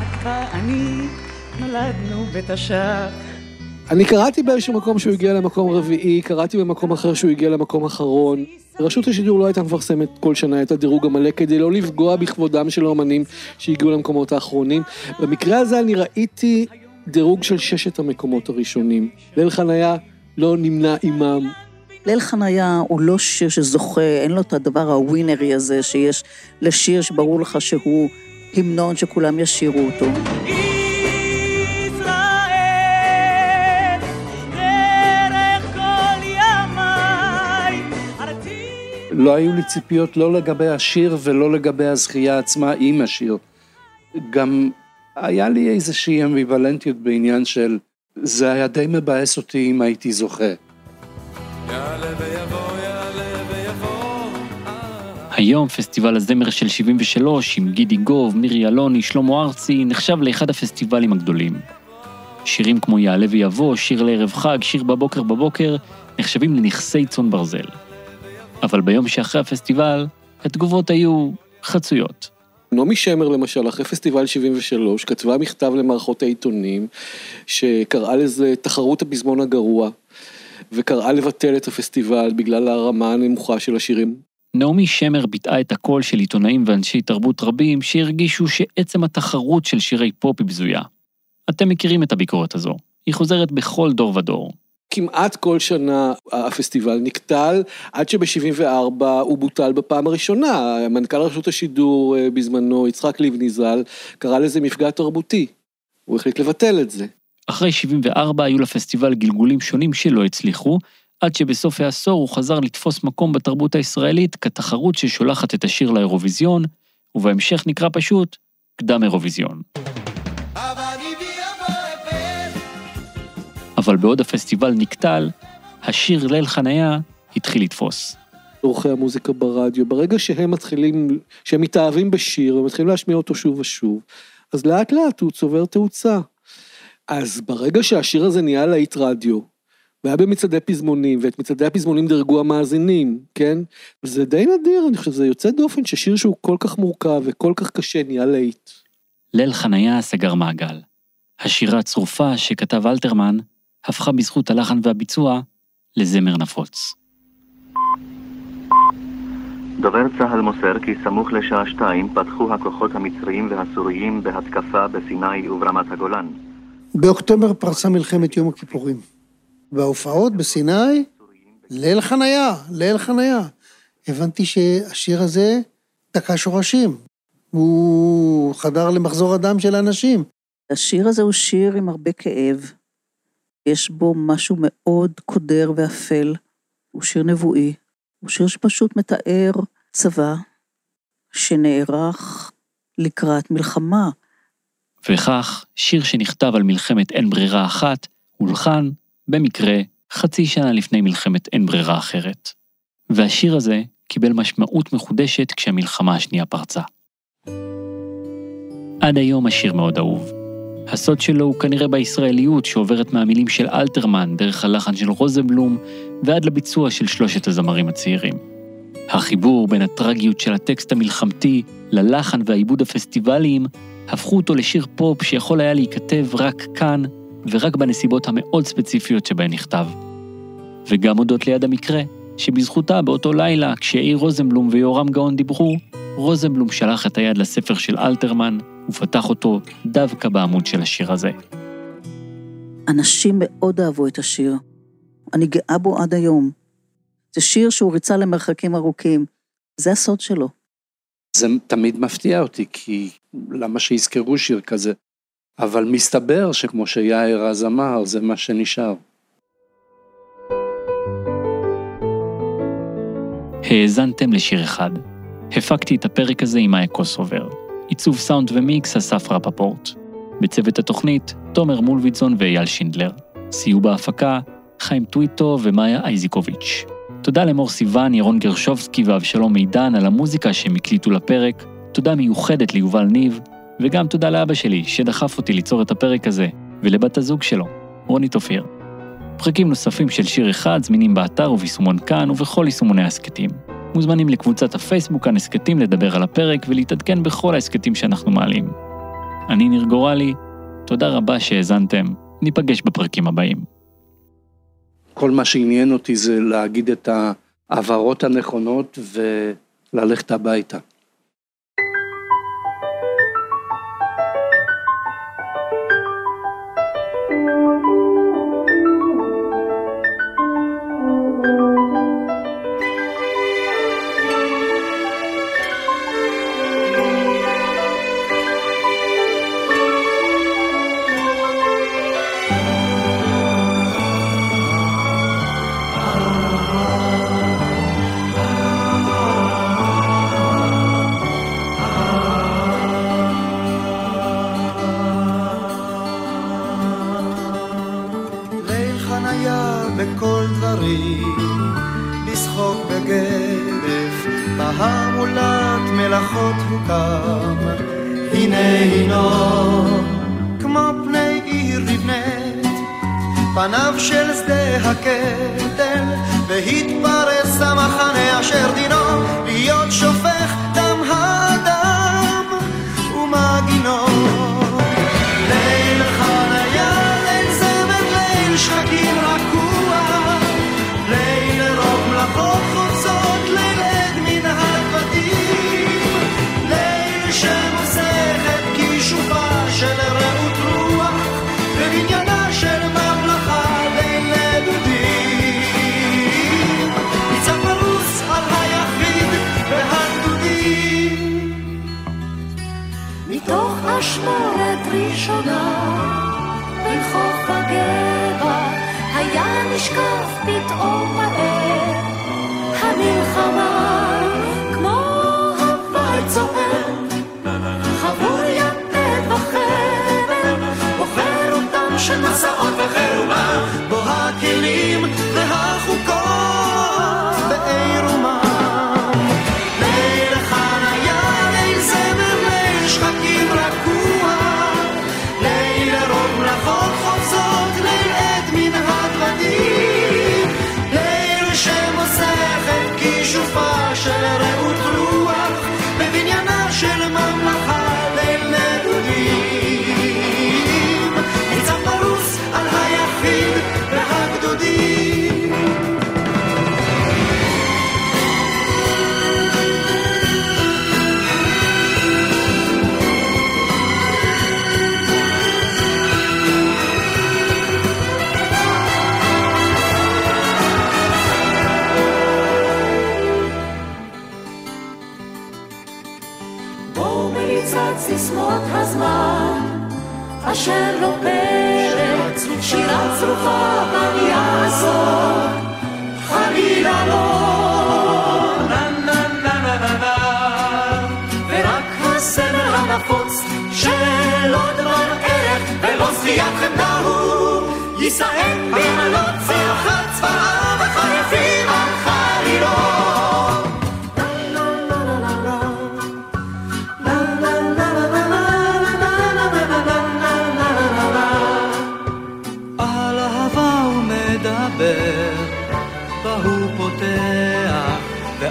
את ואני נולדנו בתש"ח. אני קראתי באיזשהו מקום שהוא הגיע למקום רביעי, קראתי במקום אחר שהוא הגיע למקום אחרון. רשות השידור לא הייתה מפרסמת כל שנה את הדירוג המלא כדי לא לפגוע בכבודם של האומנים שהגיעו למקומות האחרונים. במקרה הזה אני ראיתי דירוג של 6 המקומות הראשונים. ליל חניה לא נמנע עימם. ליל חניה הוא לא שיר שזוכה, אין לו את הדבר הווינרי הזה שיש לשיר שברור לך שהוא המנון שכולם ישירו אותו. ישראל, דרך כל ימי, ארצי... לא היו לי ציפיות לא לגבי השיר ולא לגבי הזכייה עצמה עם השיר. גם היה לי איזושהי אמביוולנטיות בעניין של זה היה די מבאס אותי אם הייתי זוכה. היום פסטיבל הזמר של 73 עם גידי גוב, מירי אלוני, שלמה ארצי נחשב לאחד הפסטיבלים הגדולים. שירים כמו יעלה ויבוא, שיר לערב חג, שיר בבוקר נחשבים לנכסי צאן ברזל. אבל ביום שאחרי הפסטיבל התגובות היו חצויות. נעמי שמר למשל, אחרי פסטיבל 73 כתבה מכתב למערכות העיתונים שקראה לזה תחרות הפזמון הגרוע. וקראה לבטל את הפסטיבל בגלל הרמה הנמוכה של השירים. נעמי שמר ביטאה את הקול של עיתונאים ואנשי תרבות רבים שהרגישו שעצם התחרות של שירי פופ היא בזויה. אתם מכירים את הביקורת הזו. היא חוזרת בכל דור ודור. כמעט כל שנה הפסטיבל נקטל, עד שב-74 הוא בוטל בפעם הראשונה. מנכ"ל רשות השידור בזמנו, יצחק ליב ניזל, קרא לזה מפגע תרבותי. הוא החליט לבטל את זה. אחרי 74 היו לפסטיבל גלגולים שונים שלא הצליחו, עד שבסוף העשור הוא חזר לתפוס מקום בתרבות הישראלית כתחרות ששולחת את השיר לאירוויזיון, ובהמשך נקרא פשוט קדם אירוויזיון. אבל בעוד הפסטיבל נקטל, השיר ליל חניה התחיל לתפוס. עורכי המוזיקה ברדיו, ברגע שהם מתאהבים בשיר ומתחילים להשמיע אותו שוב ושוב, אז לאט לאט הוא צובר תאוצה. אז ברגע שהשיר הזה נהיה להיט רדיו, והיה במצעדי פזמונים, ואת מצעדי הפזמונים דרגו המאזינים, כן? זה די נדיר, אני חושב, זה יוצא דופן ששיר שהוא כל כך מורכב וכל כך קשה נהיה להיט. ליל חניה סגר מעגל. השירה צרופה שכתב אלתרמן, הפכה בזכות הלחן והביצוע לזמר נפוץ. דובר צהל מוסר כי סמוך לשעה 2 פתחו הכוחות המצריים והסוריים בהתקפה בסיני וברמת הגולן. באוקטובר פרצה מלחמת יום הכיפורים. בהופעות בסיני, ליל חניה, הבנתי שהשיר הזה תקע שורשים. הוא חדר למחזור הדם של האנשים. השיר הזה הוא שיר עם הרבה כאב. יש בו משהו מאוד קודר ואפל. הוא שיר נבואי. הוא שיר שפשוט מתאר צבא שנערך לקראת מלחמה. וכך, שיר שנכתב על מלחמת אין ברירה אחת, הולחן, במקרה, חצי שנה לפני מלחמת אין ברירה אחרת. והשיר הזה קיבל משמעות מחודשת כשהמלחמה השנייה פרצה. עד היום השיר מאוד אהוב. הסוד שלו הוא כנראה בישראליות שעוברת מהמילים של אלתרמן דרך הלחן של רוזנבלום ועד לביצוע של שלושת הזמרים הצעירים. החיבור בין הטרגיות של הטקסט המלחמתי ללחן והעיבוד הפסטיבליים הפכו אותו לשיר פופ שיכול היה להיכתב רק כאן ורק בנסיבות המאוד ספציפיות שבהן נכתב. וגם הודות ליד המקרה, שבזכותה באותו לילה כשיאיר רוזנבלום ויורם גאון דיברו, רוזנבלום שלח את היד לספר של אלתרמן ופתח אותו דווקא בעמוד של השיר הזה. אנשים מאוד אהבו את השיר. אני גאה בו עד היום. זה שיר שהוא ריצה למרחקים ארוכים. זה הסוד שלו. זה תמיד מפתיע אותי, כי למה שיזכרו שיר כזה? אבל מסתבר שכמו שיאיר רז אמר, זה מה שנשאר. האזנתם לשיר אחד. הפקתי את הפרק הזה עם מאיה קוסובר. עיצוב סאונד ומיקס אסף רפפורט. בצוות התוכנית, תומר מולוביצון ואייל שינדלר. סיוע בהפקה, חיים טוויטו ומאיה אייזיקוביץ'. תודה למור סיוון, ירון גרשובסקי ואבשלום מידן על המוזיקה שהם הקליטו לפרק. תודה מיוחדת ליובל ניב, וגם תודה לאבא שלי שדחף אותי ליצור את הפרק הזה, ולבת הזוג שלו, רונית אופיר. פרקים נוספים של שיר אחד זמינים באתר וביישומון כאן ובכל יישומוני הסקטים. מוזמנים לקבוצת הפייסבוק כאן הסקטים לדבר על הפרק ולהתעדכן בכל ההסקטים שאנחנו מעלים. אני ניר גורלי, תודה רבה שהאזנתם, ניפגש בפרקים הבאים. כל מה שעניין אותי זה להגיד את העברות הנכונות וללכת הביתה. Show אשר לא פרץ, שירה צרופה בנייה הזאת, חלילה לא, נה נה נה נה נה נה, ורק הסמל הנפוץ של עוד מרעך, ולא סביעת חמדה הוא, יישאר במלות צרחת צבעה וחייבים על חלילות.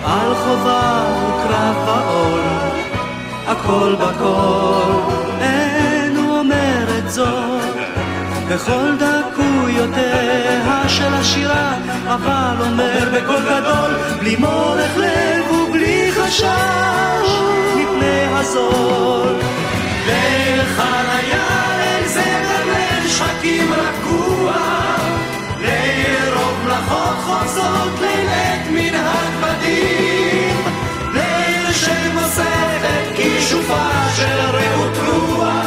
על חובה וקרב בעול, הכל בכל, אין הוא אומר את זאת, בכל דקויותיה של השירה, אבל אומר בקול גדול, בלי מורך לב ובלי חשש, מפני הזול. ליל חניה, ליל זמר, ליל שחקים רגוע, ליל רוב מלאכות חוזות, ליל עת מן הכבדים, ליל שמוספת כישופה של רעות רוח,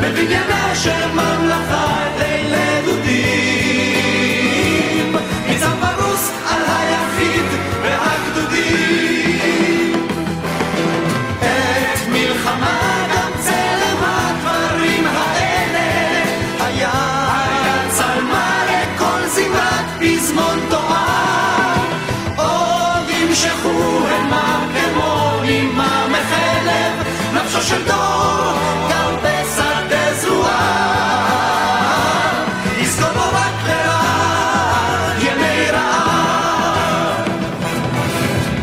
בבניינה של ממלכת ליל דודים, מצב ברוס על היחיד והגדודים, את מלחמה פזמון תורה, עוד ימשכו המה כמו נימה מחלב, נפשו של דור גם בשדה זרועה, יזכור בו רק לרעה ימי רעה,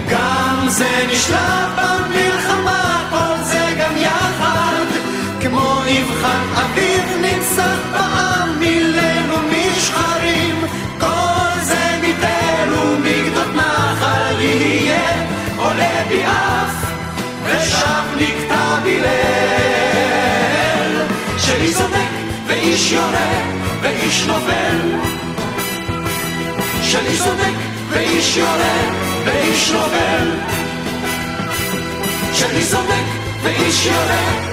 גם זה נשלב במלחמה, כל זה גם יחד, כמו נבחן אביב נמצח בעם מילנו משחרים, עולה בי אף ושם נקטע בליל, שאיש צודק ואיש יורה ואיש נובל, שאיש צודק ואיש יורה ואיש נובל, שאיש צודק ואיש יורה